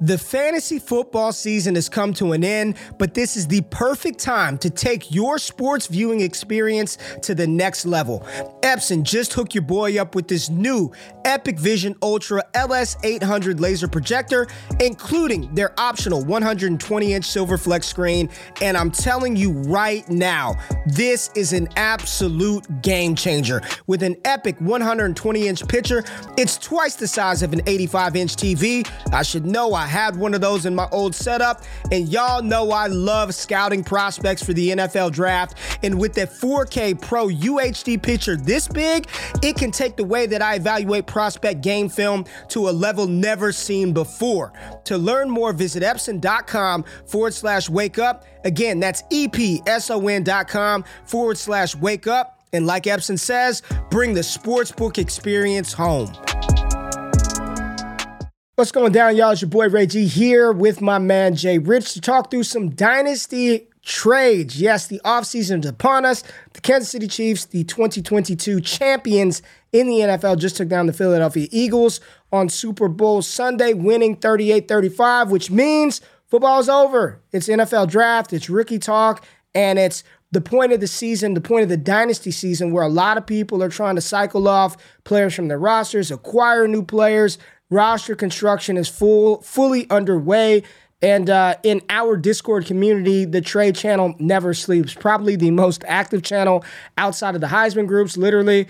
The fantasy football season has come to an end, but this is the perfect time to take your sports viewing experience to the next level. Epson just hooked your boy up with this new Epic Vision Ultra LS800 laser projector, including their optional 120-inch silver flex screen. And I'm telling you right now, this is an absolute game changer. With an epic 120-inch picture, it's twice the size of an 85-inch TV. I should know, I had one of those in my old setup, and y'all know I love scouting prospects for the NFL draft. And with that 4K Pro UHD picture this big, it can take the way that I evaluate prospect game film to a level never seen before. To learn more, visit Epson.com/wake up. Again, that's EPSON.com/wake up. And like Epson says, bring the sportsbook experience home. What's going down, y'all? It's your boy Ray G here with my man Jay Rich to talk through some dynasty trades. Yes, the offseason is upon us. The Kansas City Chiefs, the 2022 champions in the NFL, just took down the Philadelphia Eagles on Super Bowl Sunday, winning 38-35, which means football's over. It's NFL draft, it's rookie talk, and it's the point of the season, the point of the dynasty season, where a lot of people are trying to cycle off players from their rosters, acquire new players. Roster construction is fully underway, and in our Discord community, the trade channel never sleeps. Probably the most active channel outside of the Heisman groups, literally.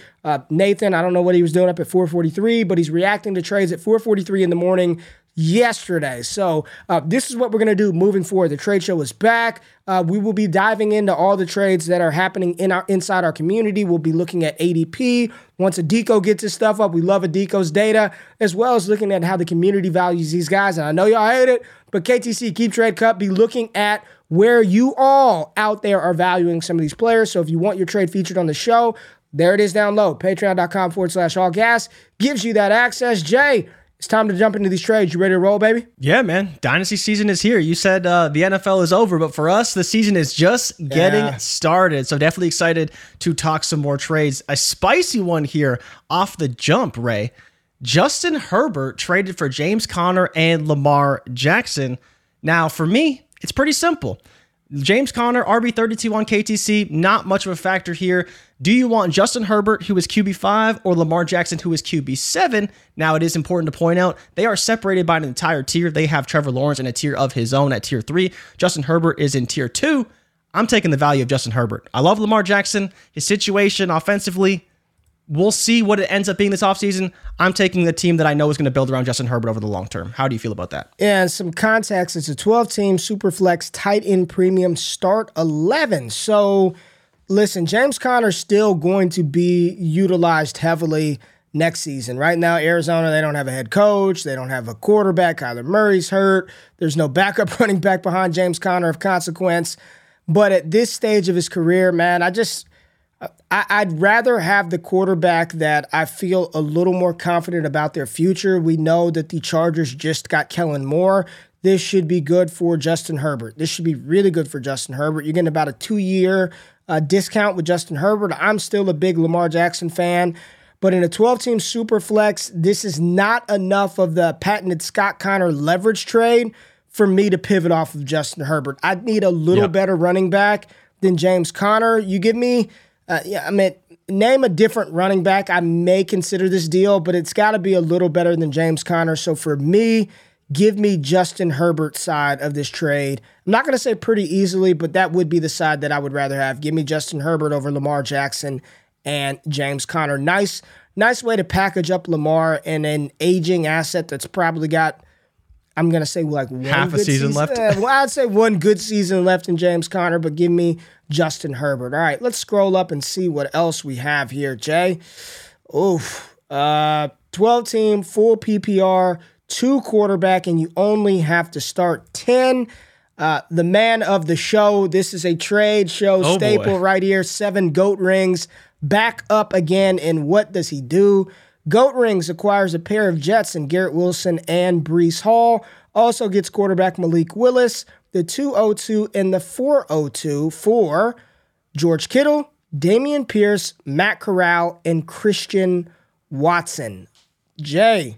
Nathan, I don't know what he was doing up at 4:43, but he's reacting to trades at 4:43 in the morning yesterday. So this is what we're going to do moving forward. The trade show is back. We will be diving into all the trades that are happening in our inside our community. We'll be looking at ADP. Once Adiko gets his stuff up, we love Adiko's data, as well as looking at how the community values these guys. And I know y'all hate it, but KTC, Keep Trade Cup, be looking at where you all out there are valuing some of these players. So if you want your trade featured on the show, there it is down low. Patreon.com/allgas gives you that access. Jay, it's time to jump into these trades. You ready to roll, baby? Yeah, man. Dynasty season is here. You said the NFL is over, but for us, the season is just getting started. So definitely excited to talk some more trades. A spicy one here off the jump, Ray. Justin Herbert traded for James Conner and Lamar Jackson. Now, for me, it's pretty simple. James Conner, RB32 on KTC, not much of a factor here. Do you want Justin Herbert, who is QB5, or Lamar Jackson, who is QB7? Now, it is important to point out, they are separated by an entire tier. They have Trevor Lawrence in a tier of his own at tier 3. Justin Herbert is in tier 2. I'm taking the value of Justin Herbert. I love Lamar Jackson, his situation offensively. We'll see what it ends up being this offseason. I'm taking the team that I know is going to build around Justin Herbert over the long term. How do you feel about that? And some context, it's a 12-team Superflex tight end premium start 11. So, listen, James Conner's still going to be utilized heavily next season. Right now, Arizona, they don't have a head coach. They don't have a quarterback. Kyler Murray's hurt. There's no backup running back behind James Conner of consequence. But at this stage of his career, man, I'd rather have the quarterback that I feel a little more confident about their future. We know that the Chargers just got Kellen Moore. This should be good for Justin Herbert. This should be really good for Justin Herbert. You're getting about a 2-year discount with Justin Herbert. I'm still a big Lamar Jackson fan, but in a 12-team super flex, this is not enough of the patented Scott Conner leverage trade for me to pivot off of Justin Herbert. I'd need a little better running back than James Conner. You give me... I mean, name a different running back. I may consider this deal, but it's got to be a little better than James Conner. So for me, give me Justin Herbert's side of this trade. I'm not going to say pretty easily, but that would be the side that I would rather have. Give me Justin Herbert over Lamar Jackson and James Conner. Nice way to package up Lamar in an aging asset that's probably got, I'm going to say like one half a season left. Well, I'd say one good season left in James Conner, but give me Justin Herbert. All right, let's scroll up and see what else we have here, Jay. Oof. 12-team, full PPR, 2 quarterback, and you only have to start 10. The man of the show. This is a trade show staple right here. 7 GOAT rings. Back up again, and what does he do? GOAT rings acquires a pair of Jets in Garrett Wilson and Breece Hall. Also gets quarterback Malik Willis, the 202 and the 402 for George Kittle, Damian Pierce, Matt Corral, and Christian Watson. Jay,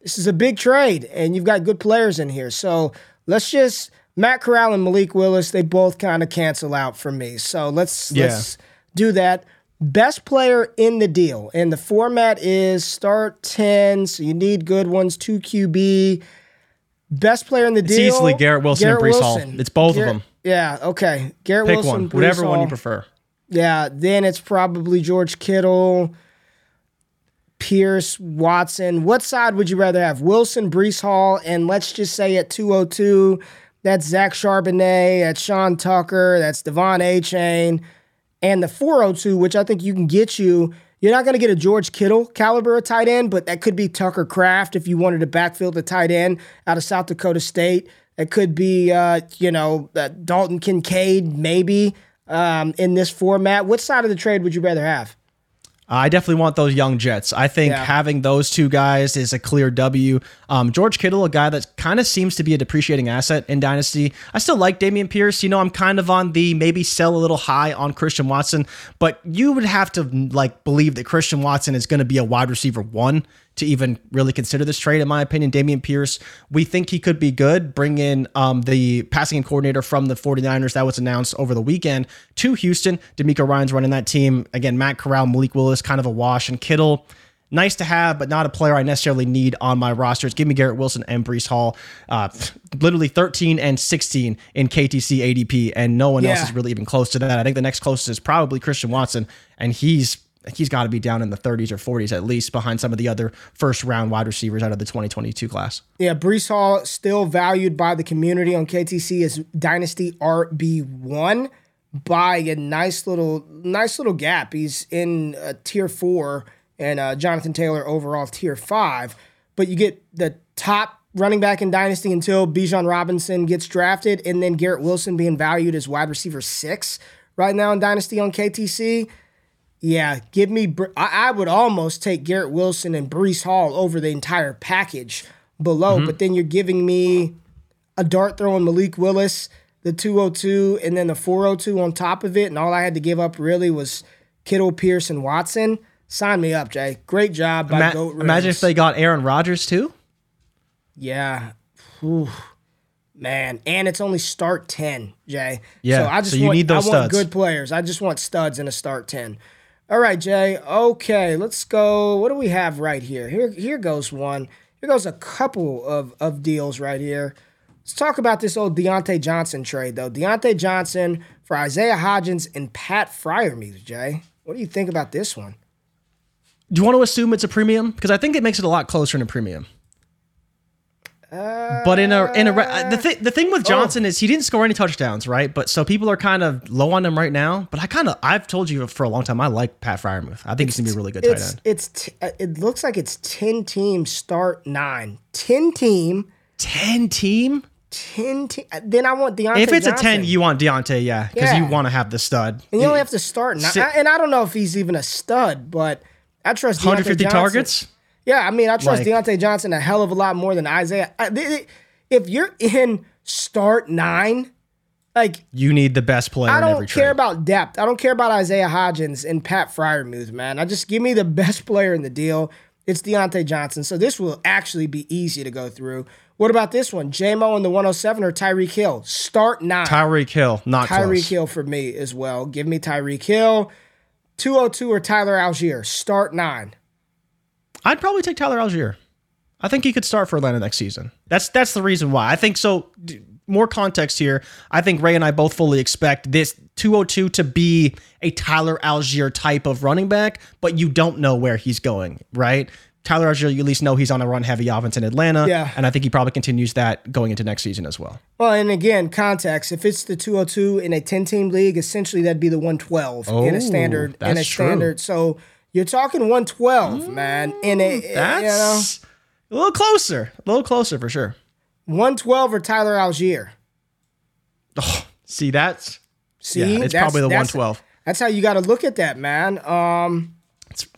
this is a big trade, and you've got good players in here. So let's just... Matt Corral and Malik Willis, they both kind of cancel out for me. So let's do that. Best player in the deal. And the format is start 10, so you need good ones, 2 QB. Best player in the deal. It's easily Garrett Wilson and Breece Hall. It's both of them. Yeah, okay. Garrett Pick Wilson, one. Breece Whatever Hall. One you prefer. Yeah, then it's probably George Kittle, Pierce, Watson. What side would you rather have? Wilson, Breece Hall, and let's just say at 202... that's Zach Charbonnet, that's Sean Tucker, that's Devon Achane, and the 402, which I think you can get you. You're not going to get a George Kittle caliber of tight end, but that could be Tucker Kraft if you wanted to backfield the tight end out of South Dakota State. It could be, Dalton Kincaid maybe in this format. What side of the trade would you rather have? I definitely want those young Jets. I think having those 2 guys is a clear W. George Kittle, a guy that kind of seems to be a depreciating asset in Dynasty. I still like Damian Pierce. You know, I'm kind of on the maybe sell a little high on Christian Watson, but you would have to like believe that Christian Watson is going to be a wide receiver 1 to even really consider this trade, in my opinion. Damian Pierce, we think he could be good. Bring in the passing game coordinator from the 49ers. That was announced over the weekend to Houston. DeMeco Ryan's running that team. Again, Matt Corral, Malik Willis, kind of a wash. And Kittle, nice to have, but not a player I necessarily need on my rosters. Give me Garrett Wilson and Breece Hall. Literally 13 and 16 in KTC ADP, and no one else is really even close to that. I think the next closest is probably Christian Watson, and he's got to be down in the 30s or 40s at least behind some of the other first-round wide receivers out of the 2022 class. Yeah, Breece Hall still valued by the community on KTC as Dynasty RB1 by a nice little gap. He's in Tier 4 and Jonathan Taylor overall Tier 5. But you get the top running back in Dynasty until Bijan Robinson gets drafted, and then Garrett Wilson being valued as wide receiver 6 right now in Dynasty on KTC. Yeah, give me. I would almost take Garrett Wilson and Breece Hall over the entire package below, but then you're giving me a dart throw on Malik Willis, the 202, and then the 402 on top of it, and all I had to give up really was Kittle, Pierce, and Watson. Sign me up, Jay. Great job by Goat Rings. Imagine if they got Aaron Rodgers too. Yeah. Ooh. Man, and it's only start 10, Jay. Yeah. So I want good players. I just want studs in a start 10. All right, Jay. Okay, let's go. What do we have right here? Here goes one. Here goes a couple of deals right here. Let's talk about this old Diontae Johnson trade, though. Diontae Johnson for Isaiah Hodgins and Pat Freiermuth, Jay. What do you think about this one? Do you want to assume it's a premium? Because I think it makes it a lot closer than a premium. But the thing with Johnson is he didn't score any touchdowns, right? But so people are kind of low on him right now. But I've told you for a long time I like Pat Freiermuth. I think he's gonna be a really good tight end. It looks like it's 10-team start 9. 10-team. Then I want Diontae. If it's Johnson. A 10, you want Diontae, because you want to have the stud, and you only have to start 9. And I don't know if he's even a stud, but I trust Diontae 150 Johnson. Targets. Yeah, I mean, I trust Diontae Johnson a hell of a lot more than Isaiah. If you're in start 9, you need the best player. I don't care about depth. I don't care about Isaiah Hodgins and Pat Freiermuth, man. I just give me the best player in the deal. It's Diontae Johnson. So this will actually be easy to go through. What about this one? J-Mo in the 107 or Tyreek Hill? Start 9. Tyreek Hill, not close. Tyreek Hill for me as well. Give me Tyreek Hill. 202 or Tyler Allgeier? Start 9. I'd probably take Tyler Allgeier. I think he could start for Atlanta next season. That's the reason why. I think so. More context here. I think Ray and I both fully expect this 202 to be a Tyler Allgeier type of running back, but you don't know where he's going, right? Tyler Allgeier, you at least know he's on a run-heavy offense in Atlanta, and I think he probably continues that going into next season as well. Well, and again, context. If it's the 202 in a 10-team league, essentially that'd be the 112 in a standard. That's true. So you're talking 112, man. That's a little closer. A little closer for sure. 112 or Tyler Allgeier. Oh, see, that's probably the 112. That's how you got to look at that, man.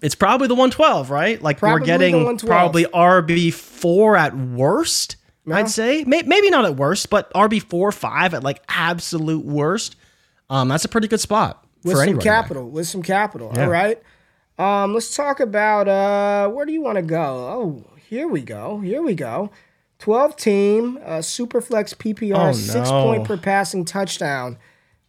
It's probably the 112, right? Like probably we're getting probably RB4 at worst, I'd say. Maybe not at worst, but RB4, 5 at like absolute worst. That's a pretty good spot with for some capital. With some capital, all right. Let's talk about where do you want to go? Oh, here we go. 12-team, Superflex PPR, 6 point per passing touchdown.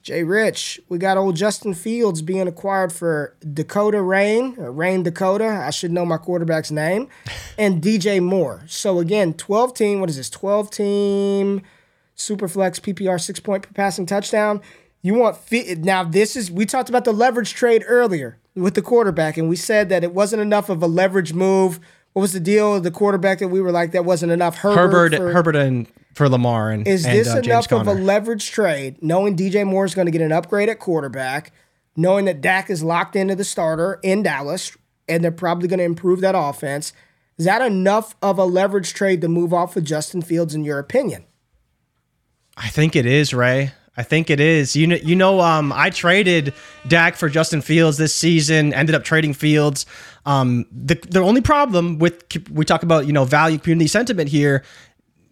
Jay Rich, we got old Justin Fields being acquired for Rain Dakota. I should know my quarterback's name. And DJ Moore. So again, 12-team, what is this? 12-team, Superflex PPR, 6 point per passing touchdown. You want we talked about the leverage trade earlier with the quarterback, and we said that it wasn't enough of a leverage move. What was the deal? The quarterback that we were like, that wasn't enough. Herbert and for Lamar. And is this enough of a leverage trade, knowing DJ Moore is going to get an upgrade at quarterback, knowing that Dak is locked into the starter in Dallas, and they're probably going to improve that offense? Is that enough of a leverage trade to move off of Justin Fields, in your opinion? I think it is, Ray. I think it is. I traded Dak for Justin Fields this season, ended up trading Fields. The only problem with, we talk about, value community sentiment here,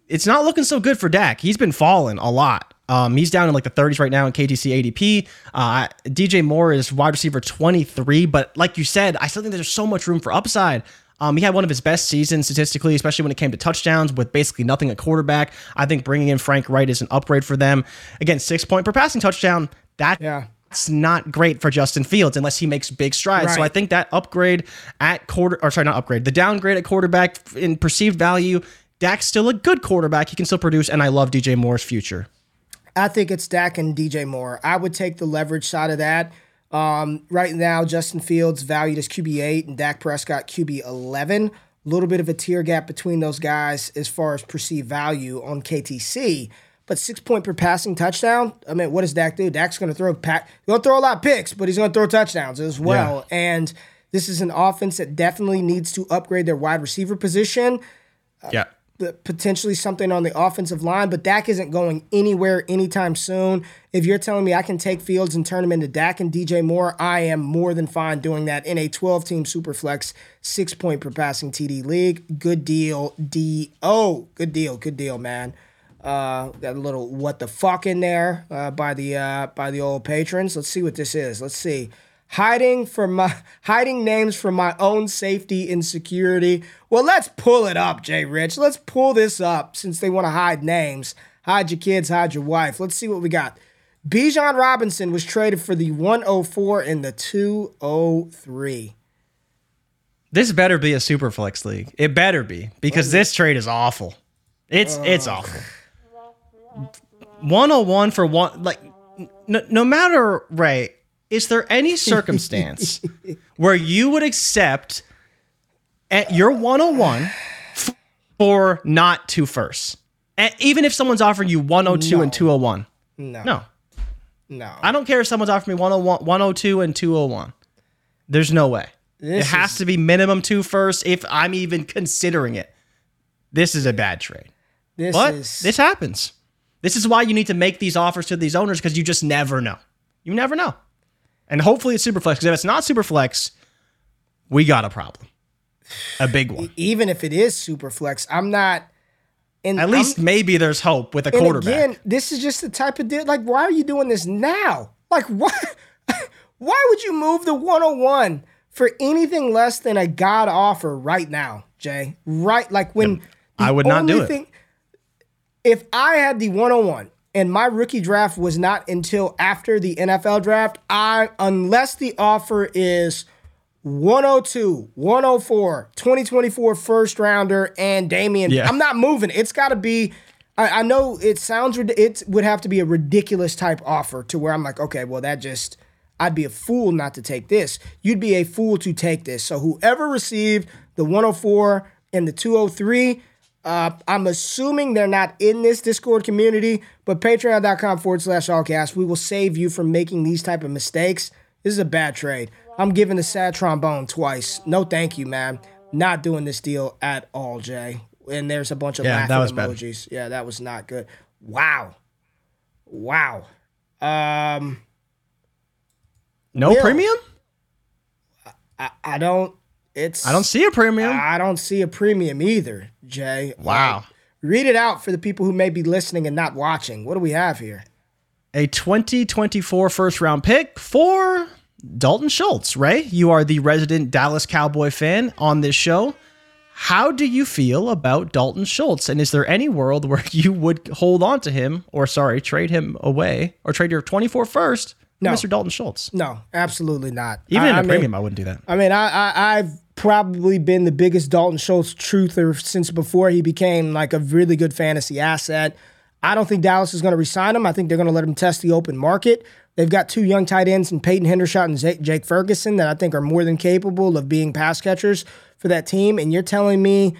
it's not looking so good for Dak. He's been falling a lot. He's down in like the 30s right now in KTC ADP. DJ Moore is wide receiver 23, but like you said, I still think there's so much room for upside. He had one of his best seasons statistically, especially when it came to touchdowns, with basically nothing at quarterback. I think bringing in Frank Wright is an upgrade for them. Again, 6 point per passing touchdown. That's not great for Justin Fields unless he makes big strides. Right. So I think that the downgrade at quarterback in perceived value, Dak's still a good quarterback. He can still produce, and I love DJ Moore's future. I think it's Dak and DJ Moore. I would take the leverage side of that. Right now, Justin Fields valued as QB8 and Dak Prescott QB11. A little bit of a tier gap between those guys as far as perceived value on KTC. But 6 point per passing touchdown, I mean, what does Dak do? Dak's going to throw a lot of picks, but he's going to throw touchdowns as well. Yeah. And this is an offense that definitely needs to upgrade their wide receiver position. Yeah. Potentially something on the offensive line, but Dak isn't going anywhere anytime soon. If you're telling me I can take Fields and turn him into Dak and DJ Moore, I am more than fine doing that in a 12-team Superflex, 6 point per passing TD league. Good deal, D.O. Good deal, man. Got a little what the fuck in there by the old patrons. Let's see what this is. Let's see. Hiding names for my own safety insecurity. Well, let's pull it up, Jay Rich. Let's pull this up since they want to hide names. Hide your kids, hide your wife. Let's see what we got. Bijan Robinson was traded for the 104 and the 203. This better be a super flex league. It better be, because this trade is awful. It's awful. 101 for one. Like, no matter, Ray. Is there any circumstance where you would accept at your 101 for not 2 firsts? And even if someone's offering you 102 and 201? No. I don't care if someone's offering me 101, 102 and 201. There's no way. It has to be minimum 2 firsts if I'm even considering it. This is a bad trade. This happens. This is why you need to make these offers to these owners, because you just never know. You never know. And hopefully it's Superflex, because if it's not Superflex, we got a problem. A big one. Even if it is Superflex, I'm not... maybe there's hope with a quarterback. Again, this is just the type of deal... Like, why are you doing this now? Like, why would you move the 101 for anything less than a God offer right now, Jay? Right? Like, when... I would not do it. If I had the 101... and my rookie draft was not until after the NFL draft, unless the offer is 102, 104, 2024 first rounder, and Damian. Yeah. I'm not moving. It's got to be. I know it sounds. It would have to be a ridiculous type offer to where I'm like, okay, well, that just. I'd be a fool not to take this. You'd be a fool to take this. So whoever received the 104 and the 203, I'm assuming they're not in this Discord community, but patreon.com/allcast. We will save you from making these type of mistakes. This is a bad trade. I'm giving the sad trombone twice. No, thank you, man. Not doing this deal at all, Jay. And there's a bunch of laughing emojis. Bad. Yeah, that was not good. Wow. No premium? I don't see a premium. I don't see a premium either, Jay. Wow. Like, read it out for the people who may be listening and not watching. What do we have here? A 2024 first round pick for Dalton Schultz. Ray, you are the resident Dallas Cowboy fan on this show. How do you feel about Dalton Schultz? And is there any world where you would hold on to him trade him away or trade your 24 first? No. Mr. Dalton Schultz. No, absolutely not. Even in a premium, I wouldn't do that. I mean, I've probably been the biggest Dalton Schultz truther since before he became like a really good fantasy asset. I don't think Dallas is going to re-sign him. I think they're going to let him test the open market. They've got two young tight ends in Peyton Hendershot and Jake Ferguson that I think are more than capable of being pass catchers for that team. And you're telling me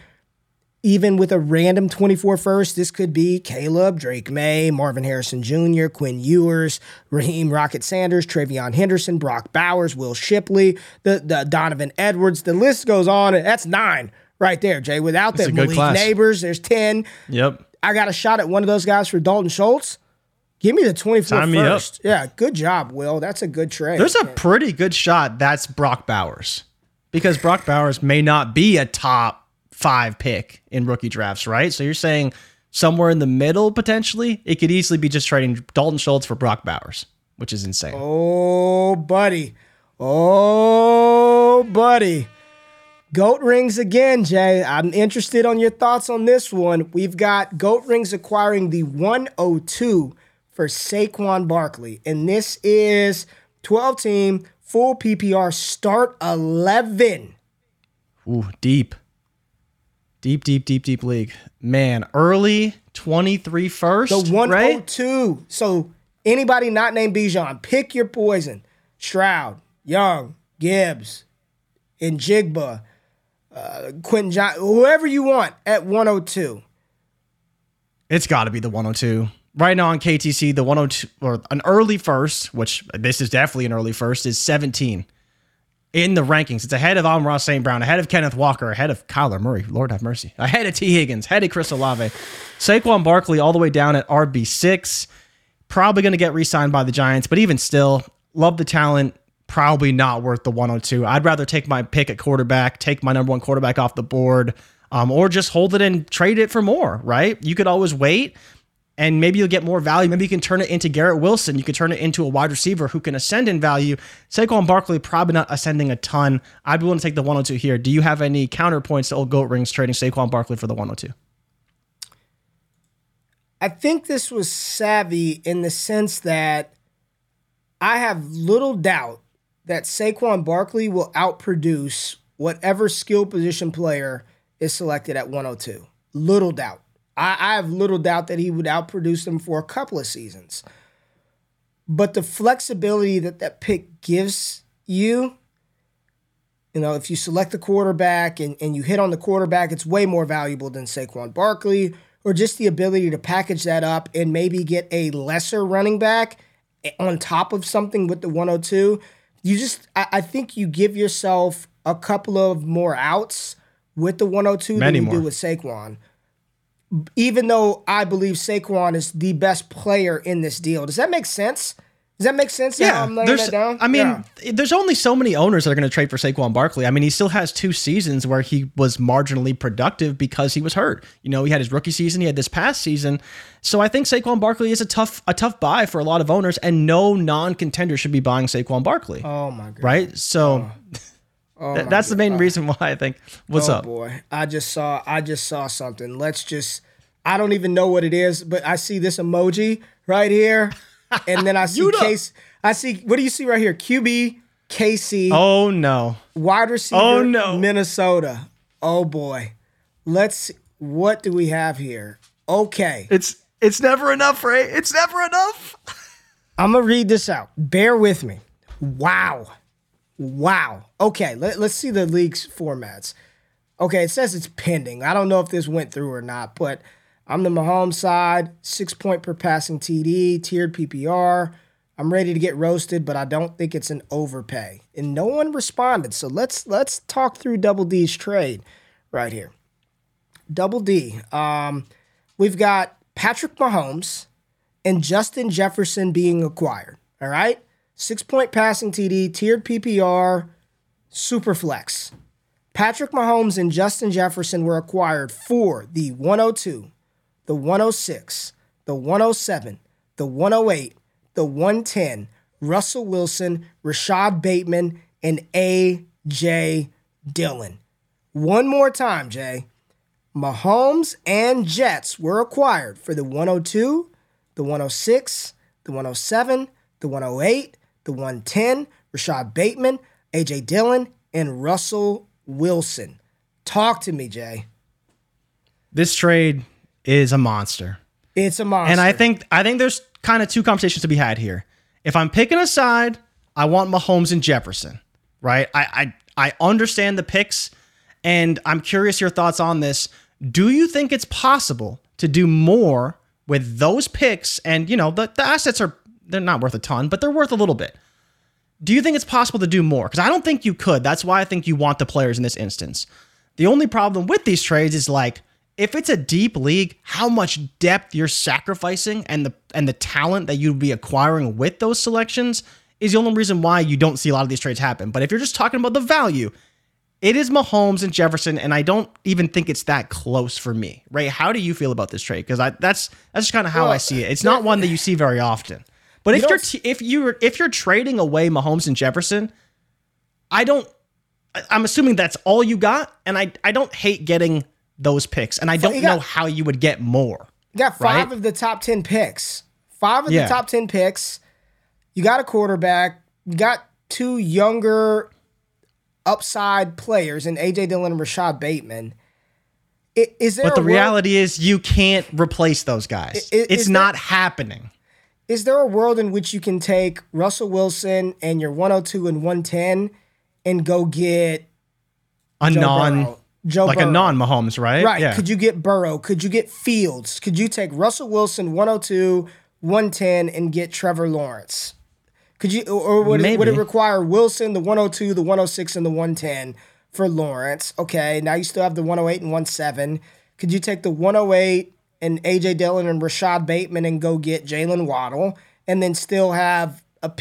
even with a random 24 first, this could be Caleb, Drake May, Marvin Harrison Jr., Quinn Ewers, Raheem Rocket Sanders, Trevion Henderson, Brock Bowers, Will Shipley, the Donovan Edwards. The list goes on. That's 9 right there, Jay. Without them, Malik Neighbors, there's 10. Yep. I got a shot at one of those guys for Dalton Schultz. Give me the 24 first. Yeah, good job, Will. That's a good trade. There's a pretty good shot that's Brock Bowers, because Brock Bowers may not be a top 5 pick in rookie drafts, right? So you're saying somewhere in the middle, potentially. It could easily be just trading Dalton Schultz for Brock Bowers, which is insane. Oh, buddy. Goat rings again, Jay. I'm interested on your thoughts on this one. We've got Goat Rings acquiring the 102 for Saquon Barkley. And this is 12-team, full PPR, start 11. Ooh, deep. Deep league. Man, early 23 first. The 102. Right? So anybody not named Bijan, pick your poison. Stroud, Young, Gibbs, Njigba, Quentin John, whoever you want at 102. It's got to be the 102. Right now on KTC, the 102, or an early first, which this is definitely an early first, is 17. In the rankings, it's ahead of Amon-Ra St. Brown, ahead of Kenneth Walker, ahead of Kyler Murray, Lord have mercy, ahead of T. Higgins, ahead of Chris Olave. Saquon Barkley all the way down at RB6, probably going to get re-signed by the Giants, but even still, love the talent, probably not worth the 102. I'd rather take my pick at quarterback, take my number 1 quarterback off the board, or just hold it and trade it for more, right? You could always wait, and maybe you'll get more value. Maybe you can turn it into Garrett Wilson. You can turn it into a wide receiver who can ascend in value. Saquon Barkley probably not ascending a ton. I'd be willing to take the 102 here. Do you have any counterpoints to old Goat Rings trading Saquon Barkley for the 102? I think this was savvy in the sense that I have little doubt that Saquon Barkley will outproduce whatever skill position player is selected at 102. Little doubt. I have little doubt that he would outproduce them for a couple of seasons. But the flexibility that pick gives you, you know, if you select the quarterback and you hit on the quarterback, it's way more valuable than Saquon Barkley, or just the ability to package that up and maybe get a lesser running back on top of something with the 102. I think you give yourself a couple of more outs with the 102 than you do with Saquon. Even though I believe Saquon is the best player in this deal. Does that make sense? Yeah, I'm laying that down? I mean, There's only so many owners that are going to trade for Saquon Barkley. I mean, he still has 2 seasons where he was marginally productive because he was hurt. You know, he had his rookie season, he had this past season. So I think Saquon Barkley is a tough buy for a lot of owners, and no non-contender should be buying Saquon Barkley. Oh, my God. Right? So... That's the main reason why I think. What's up? Oh, boy. I just saw something. I don't even know what it is, but I see this emoji right here. And then I see what do you see right here? QB, KC. Oh, no. Wide receiver, Minnesota. Oh, boy. What do we have here? Okay. It's never enough, Ray. It's never enough. I'm going to read this out. Bear with me. Wow. Okay, let's see the league's formats. Okay, it says it's pending. I don't know if this went through or not, but I'm the Mahomes side, 6 point per passing TD, tiered PPR. I'm ready to get roasted, but I don't think it's an overpay. And no one responded, so let's talk through Double D's trade right here. Double D, we've got Patrick Mahomes and Justin Jefferson being acquired, all right? 6 point passing TD, tiered PPR, super flex. Patrick Mahomes and Justin Jefferson were acquired for the 102, the 106, the 107, the 108, the 110, Russell Wilson, Rashad Bateman, and A.J. Dillon. One more time, Jay. Mahomes and Jets were acquired for the 102, the 106, the 107, the 108, the 110, Rashad Bateman, A.J. Dillon, and Russell Wilson. Talk to me, Jay. This trade is a monster. It's a monster. And I think there's kind of two competitions to be had here. If I'm picking a side, I want Mahomes and Jefferson, right? I understand the picks, and I'm curious your thoughts on this. Do you think it's possible to do more with those picks? And, you know, the assets are, they're not worth a ton, but they're worth a little bit. Do you think it's possible to do more? Because I don't think you could. That's why I think you want the players in this instance. The only problem with these trades is, like, if it's a deep league, how much depth you're sacrificing and the talent that you'd be acquiring with those selections is the only reason why you don't see a lot of these trades happen. But if you're just talking about the value, it is Mahomes and Jefferson, and I don't even think it's that close for me. Ray, how do you feel about this trade? Because that's just kind of how I see it. It's not one that you see very often. But if you're trading away Mahomes and Jefferson, I'm assuming that's all you got, and I don't hate getting those picks, and I don't know how you would get more. You got five of the top 10 picks. The top 10 picks. You got a quarterback. You got two younger upside players in A.J. Dillon and Rashad Bateman. But the reality is you can't replace those guys. It's not happening. Is there a world in which you can take Russell Wilson and your 102 and 110 and go get a Joe Burrow. A non-Mahomes, right? Right. Yeah. Could you get Burrow? Could you get Fields? Could you take Russell Wilson 102, 110 and get Trevor Lawrence? Could you, or would it require Wilson, the 102, the 106 and the 110 for Lawrence? Okay, now you still have the 108 and 107. Could you take the 108 and A.J. Dillon and Rashad Bateman and go get Jalen Waddle and then still have a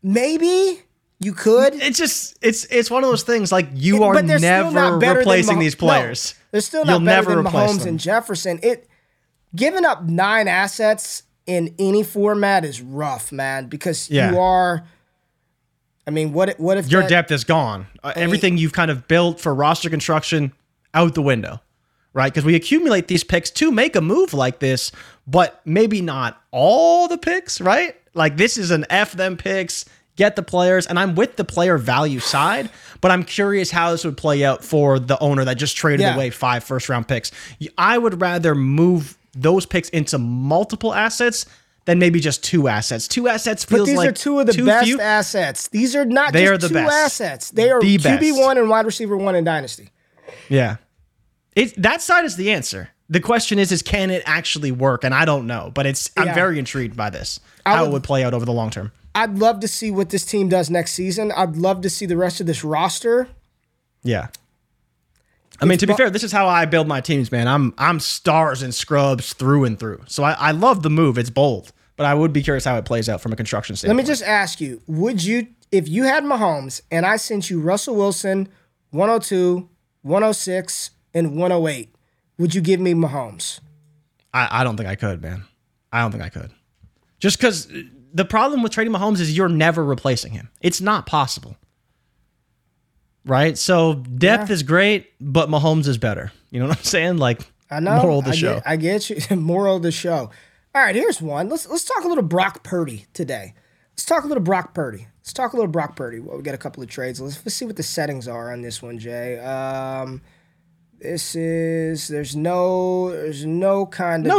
maybe? You could. It's just it's one of those things, like, you are never replacing these players. No, they're still not better than Mahomes and Jefferson. Giving up 9 assets in any format is rough, man, because you are, I mean, what if your depth is gone? Everything you've kind of built for roster construction out the window, right? Because we accumulate these picks to make a move like this, but maybe not all the picks, right? Like, this is an F them picks. Get the players, and I'm with the player value side, but I'm curious how this would play out for the owner that just traded away 5 first-round picks. I would rather move those picks into multiple assets than maybe just 2 assets. 2 assets feels like these are 2 of the best assets. These are not just 2 assets. They are QB1 and wide receiver 1 in Dynasty. Yeah. That side is the answer. The question is can it actually work? And I don't know, but I'm very intrigued by this, how it would play out over the long term. I'd love to see what this team does next season. I'd love to see the rest of this roster. Yeah. I mean, to be fair, this is how I build my teams, man. I'm stars and scrubs through and through. So I love the move. It's bold, but I would be curious how it plays out from a construction standpoint. Let me just ask you, would you, if you had Mahomes and I sent you Russell Wilson, 102, 106, and 108, would you give me Mahomes? I don't think I could, man. I don't think I could. Just because... The problem with trading Mahomes is you're never replacing him. It's not possible. Right? So depth is great, but Mahomes is better. You know what I'm saying? Like, I know. Moral of the show. I get you. Moral of the show. All right, here's one. Let's talk a little Brock Purdy today. Let's talk a little Brock Purdy. Well, we got a couple of trades. Let's see what the settings are on this one, Jay. There's no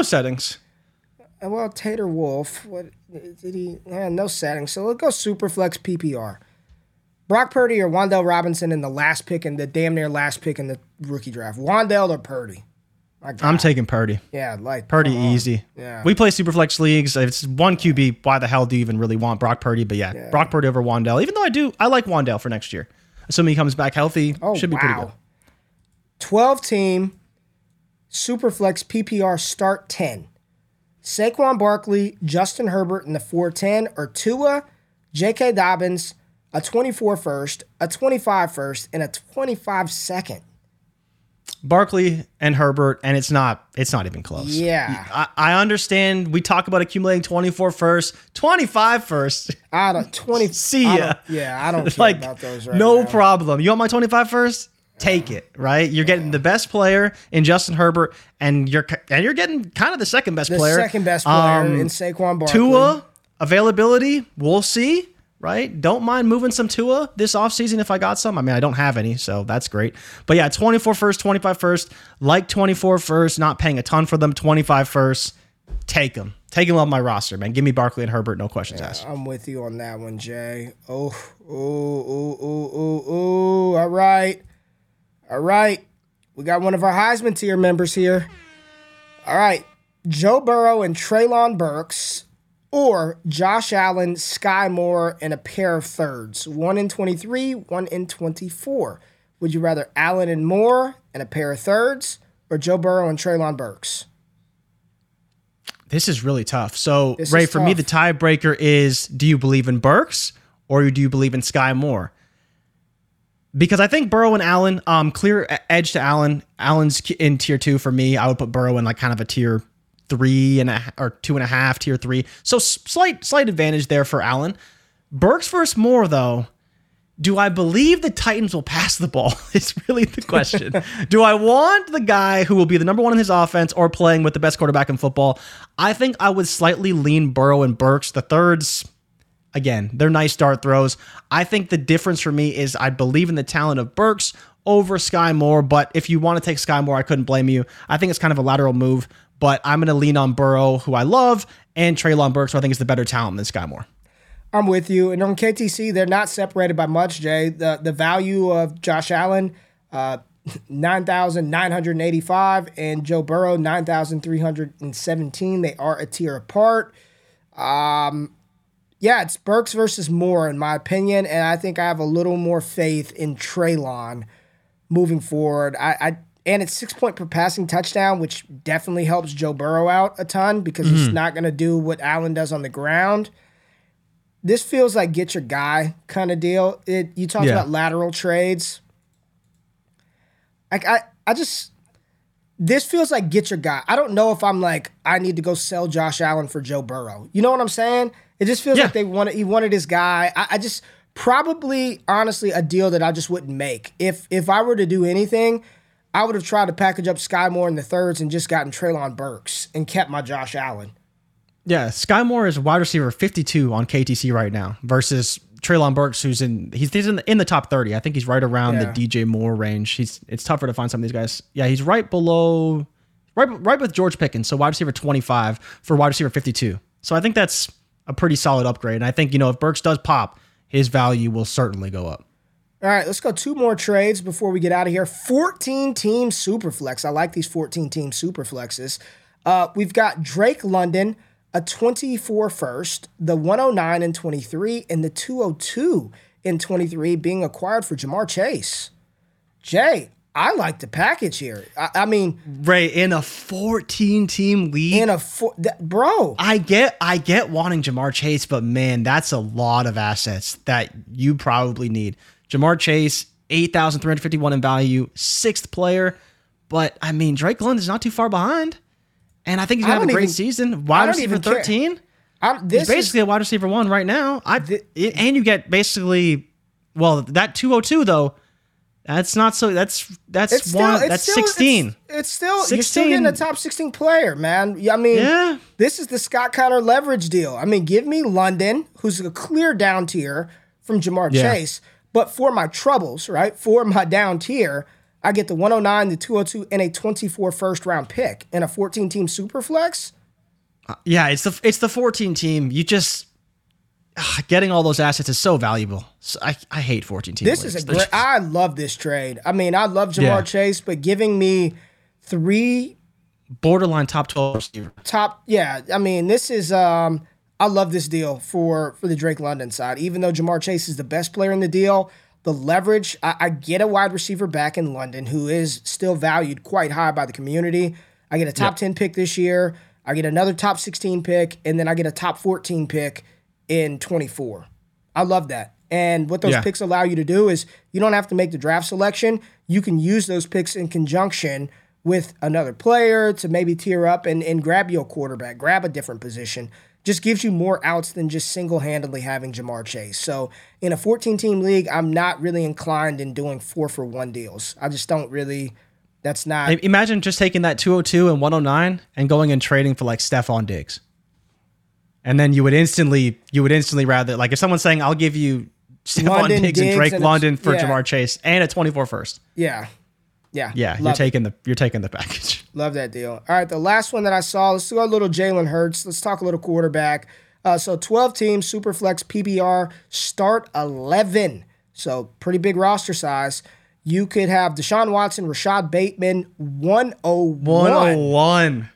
settings. Well, Taylor Wolf, what did he? No settings. So let's go Superflex PPR. Brock Purdy or Wan'Dale Robinson in the last pick, in the damn near last pick in the rookie draft. Wan'Dale or Purdy? I'm taking Purdy. Yeah, like Purdy easy. Yeah. We play Superflex leagues. If it's one QB, why the hell do you even really want Brock Purdy? But yeah. Brock Purdy over Wan'Dale. Even though I like Wan'Dale for next year. Assuming he comes back healthy, should be pretty good. 12-team Superflex PPR start 10. Saquon Barkley, Justin Herbert in the 410, or Tua, J.K. Dobbins, a 24 first, a 25 first, and a 25 second. Barkley and Herbert, and it's not even close. Yeah. I understand we talk about accumulating 24 first, 25 first. I don't 20 see ya. I don't care about those right now. No problem. You want my 25 first? Take it, right? You're getting the best player in Justin Herbert, and you're getting kind of the second best player. The second best player in Saquon Barkley. Tua availability, we'll see. Right? Don't mind moving some Tua this offseason if I got some. I mean, I don't have any, so that's great. But yeah, 24 first, 25 first, like 24 first, not paying a ton for them, 25 first. Take them. Take them off my roster, man. Give me Barkley and Herbert, no questions asked. I'm with you on that one, Jay. All right. We got one of our Heisman tier members here. All right. Joe Burrow and Treylon Burks, or Josh Allen, Sky Moore, and a pair of thirds. 1 in 23, 1 in 24. Would you rather Allen and Moore and a pair of thirds, or Joe Burrow and Treylon Burks? This is really tough. So, Ray, for me, the tiebreaker is, do you believe in Burks or do you believe in Sky Moore? Because I think Burrow and Allen, clear edge to Allen. Allen's in tier 2 for me. I would put Burrow in like kind of a tier 3 or 2.5, tier 3. So slight advantage there for Allen. Burks versus Moore, though. Do I believe the Titans will pass the ball? It's really the question. Do I want the guy who will be the number one in his offense or playing with the best quarterback in football? I think I would slightly lean Burrow and Burks. The thirds, again, they're nice dart throws. I think the difference for me is I believe in the talent of Burks over Sky Moore, but if you want to take Sky Moore, I couldn't blame you. I think it's kind of a lateral move, but I'm going to lean on Burrow, who I love, and Treylon Burks, who I think is the better talent than Sky Moore. I'm with you. And on KTC, they're not separated by much, Jay. The value of Josh Allen, 9,985, and Joe Burrow, 9,317. They are a tier apart. Yeah, it's Burks versus Moore, in my opinion, and I think I have a little more faith in Treylon moving forward. And it's 6 point per passing touchdown, which definitely helps Joe Burrow out a ton because he's not going to do what Allen does on the ground. This feels like get your guy kind of deal. You talked about lateral trades. This feels like get your guy. I don't know if I'm like, I need to go sell Josh Allen for Joe Burrow. You know what I'm saying? It just feels like he wanted his guy. I just probably, honestly, a deal that I just wouldn't make. If I were to do anything, I would have tried to package up Sky Moore in the thirds and just gotten Treylon Burks and kept my Josh Allen. Yeah, Sky Moore is wide receiver 52 on KTC right now versus Treylon Burks, who's in the top 30. I think he's right around the DJ Moore range. It's tougher to find some of these guys. Yeah, he's right below, right with George Pickens. So wide receiver 25 for wide receiver 52. So I think that's a pretty solid upgrade. And I think, if Burks does pop, his value will certainly go up. All right, let's go two more trades before we get out of here. 14-team Superflex. I like these 14-team Superflexes. We've got Drake London, a 24 first, the 109 in 23, and the 202 in 23 being acquired for Jamar Chase. Jay, I like the package here. I mean, Ray, in a 14-team league, bro. I get wanting Jamar Chase, but man, that's a lot of assets that you probably need. Jamar Chase, 8,351 in value, 6th player, but I mean, Drake London's not too far behind. And I think he's going to have a great season. Wide receiver 13. He's basically a wide receiver 1 right now. And you get basically, that 202 though. That's not so. That's 16. It's still 16. You're still getting a top 16 player, man. I mean, this is the Scott Conner leverage deal. I mean, give me London, who's a clear down tier from Jamar Chase, but for my troubles, right? For my down tier, I get the 109, the 202, and a 24 first round pick and a 14 team super flex. Yeah, it's the 14 team. You just getting all those assets is so valuable. So I hate 14 team. This leagues. Is a great. I love this trade. I mean, I love Jamar Chase, but giving me 3 borderline top 12 receiver. I mean, this is I love this deal for the Drake London side. Even though Jamar Chase is the best player in the deal, the leverage, I get a wide receiver back in London who is still valued quite high by the community. I get a top 10 pick this year. I get another top 16 pick, and then I get a top 14 pick in 24. I love that. And what those picks allow you to do is you don't have to make the draft selection. You can use those picks in conjunction with another player to maybe tier up and grab your quarterback, grab a different position. Just gives you more outs than just single-handedly having Jamar Chase. So in a 14-team league, I'm not really inclined in doing 4-for-1 deals. I just don't really. That's not. Imagine just taking that 202 and 109 and going and trading for like Stephon Diggs. And then you would instantly rather, like, if someone's saying, I'll give you Stephon Diggs and Drake London for Jamar Chase and a 24 first. Yeah. You're taking the package. Love that deal. All right, the last one that I saw, let's do a little Jalen Hurts. Let's talk a little quarterback. So 12 teams, Superflex, PBR, start 11. So pretty big roster size. You could have Deshaun Watson, Rashad Bateman, 101.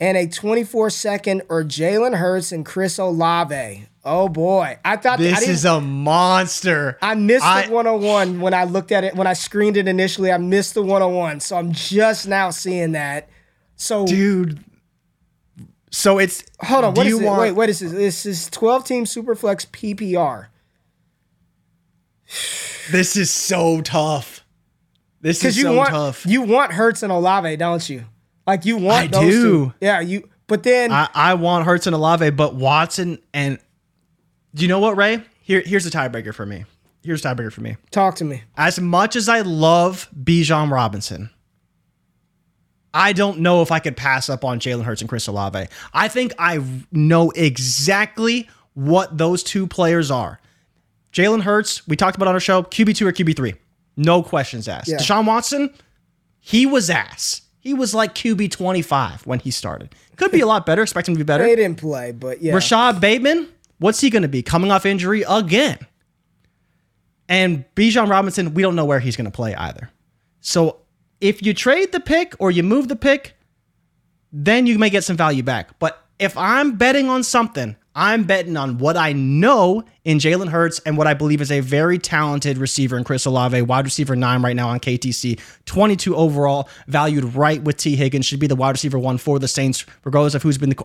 And a 24-second or Jalen Hurts and Chris Olave. Oh, boy. I thought this is a monster. I missed the 101 when I looked at it. When I screened it initially, I missed the 101. So I'm just now seeing that. So, dude. So it's. Hold on. What is it? Wait, what is this? This is 12-team Superflex PPR. This is so tough. This is so tough. You want Hurts and Olave, don't you? Like, you want those two. Yeah, you. But then I want Hurts and Olave, but Watson and you know what, Ray? Here's the tiebreaker for me. Talk to me. As much as I love Bijan Robinson, I don't know if I could pass up on Jalen Hurts and Chris Olave. I think I know exactly what those two players are. Jalen Hurts, we talked about on our show, QB2 or QB3. No questions asked. Yeah. Deshaun Watson, he was ass. He was like QB25 when he started. Could be a lot better. Expect him to be better. They didn't play, but yeah. Rashad Bateman, what's he going to be? Coming off injury again. And Bijan Robinson, we don't know where he's going to play either. So if you trade the pick or you move the pick, then you may get some value back. But if I'm betting on something, I'm betting on what I know in Jalen Hurts and what I believe is a very talented receiver in Chris Olave, wide receiver 9 right now on KTC, 22 overall, valued right with T. Higgins, should be the wide receiver 1 for the Saints, regardless of who's been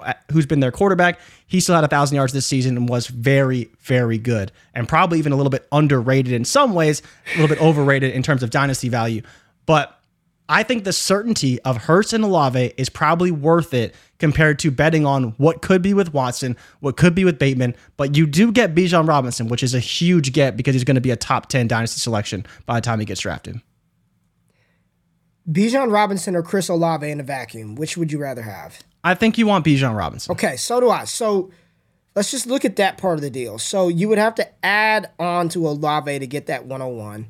their quarterback. He still had 1,000 yards this season and was very, very good, and probably even a little bit underrated in some ways, a little bit overrated in terms of dynasty value. But I think the certainty of Hurts and Olave is probably worth it compared to betting on what could be with Watson, what could be with Bateman. But you do get Bijan Robinson, which is a huge get because he's going to be a top 10 dynasty selection by the time he gets drafted. Bijan Robinson or Chris Olave in a vacuum, which would you rather have? I think you want Bijan Robinson. Okay, so do I. So let's just look at that part of the deal. So you would have to add on to Olave to get that 101.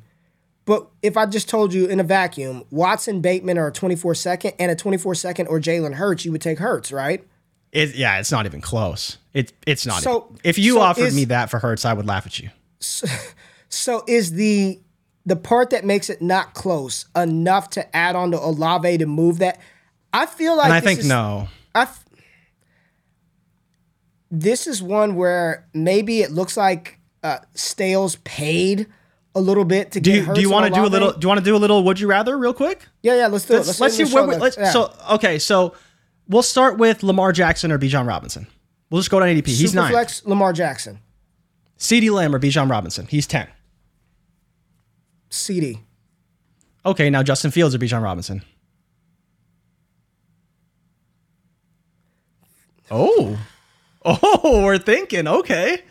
But if I just told you in a vacuum, Watson, Bateman are a 24-second and a 24-second or Jalen Hurts, you would take Hurts, right? It's not even close. It's not. So, even. If you offered me that for Hurts, I would laugh at you. So is the part that makes it not close enough to add on to Olave to move that? I feel like. And I think no. This is one where maybe it looks like Stales paid a little bit to get Hurts. Do you want to do a little would you rather real quick? Yeah, let's do it. Let's see where we So we'll start with Lamar Jackson or Bijan Robinson. We'll just go down ADP. He's 9. Superflex Lamar Jackson. CeeDee Lamb or Bijan Robinson. He's 10. CeeDee. Okay, now Justin Fields or Bijan Robinson. Oh, we're thinking. Okay.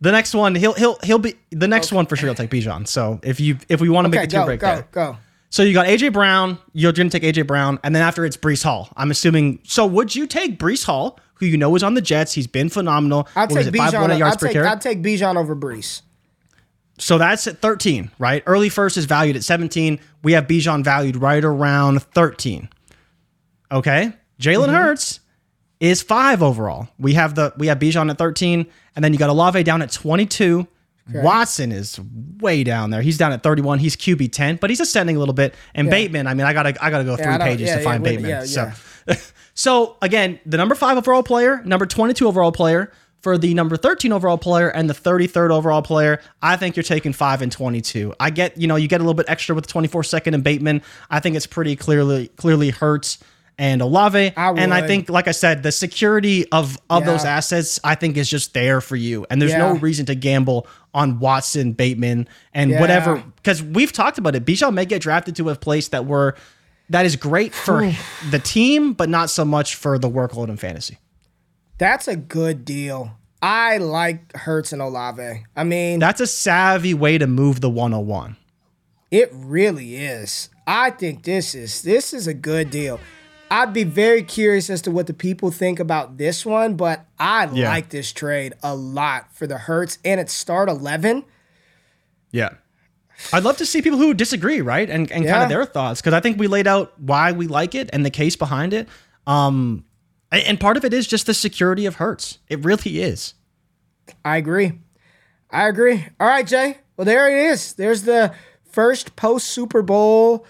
The next one, he'll be the next one for sure. He'll take Bijan. So if we want to make a two break, go. So you got A.J. Brown. You're going to take A.J. Brown. And then after it's Breece Hall. I'm assuming. So would you take Breece Hall, who you know is on the Jets? He's been phenomenal. I'll take Bijan over Breece. So that's at 13, right? Early first is valued at 17. We have Bijan valued right around 13. Okay. Jalen Hurts is 5 overall. We have Bijan at 13. And then you got Olave down at 22. Okay. Watson is way down there. He's down at 31. He's QB 10, but he's ascending a little bit. And Bateman, I mean, I gotta go 3 pages to find Bateman. So again, the number 5 overall player, number 22 overall player for the number 13 overall player and the 33rd overall player. I think you're taking 5 and 22. I get, you get a little bit extra with 24 second and Bateman. I think it's pretty clearly Hurts and Olave. And I think, like I said, the security of those assets, I think, is just there for you. And there's no reason to gamble on Watson, Bateman, and whatever. Because we've talked about it. Bijan may get drafted to a place that is great for the team, but not so much for the workload in fantasy. That's a good deal. I like Hurts and Olave. I mean, that's a savvy way to move the 101. It really is. I think this is a good deal. I'd be very curious as to what the people think about this one, but I like this trade a lot for the Hurts, and it's start 11. Yeah. I'd love to see people who disagree, right? And kind of their thoughts, because I think we laid out why we like it and the case behind it. And part of it is just the security of Hurts. It really is. I agree. All right, Jay. Well, there it is. There's the first post-Super Bowl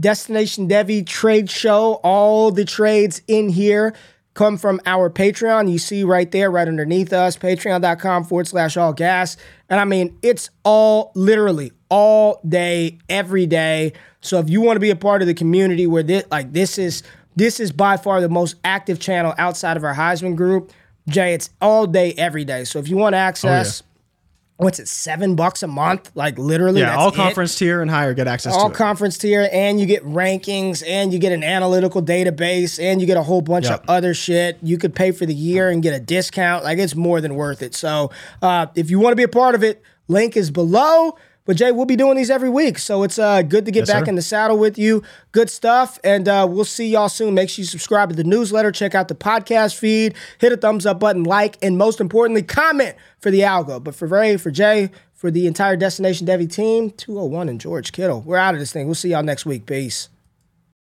Destination Devi trade show. All the trades in here come from our Patreon. You see right there, right underneath us, patreon.com/allgas. And I mean, it's all literally all day, every day. So if you want to be a part of the community where this is by far the most active channel outside of our Heisman group, Jay, it's all day, every day. So if you want access, what's it, $7 a month? Like, literally, that's all conference tier and higher get access to it. All conference tier, and you get rankings, and you get an analytical database, and you get a whole bunch of other shit. You could pay for the year and get a discount. Like, it's more than worth it. So if you want to be a part of it, link is below. But, Jay, we'll be doing these every week, so it's good to get back in the saddle with you. Good stuff, and we'll see y'all soon. Make sure you subscribe to the newsletter, check out the podcast feed, hit a thumbs-up button, like, and most importantly, comment for the algo. But for Ray, for Jay, for the entire Destination Devi team, 201 and George Kittle, we're out of this thing. We'll see y'all next week. Peace.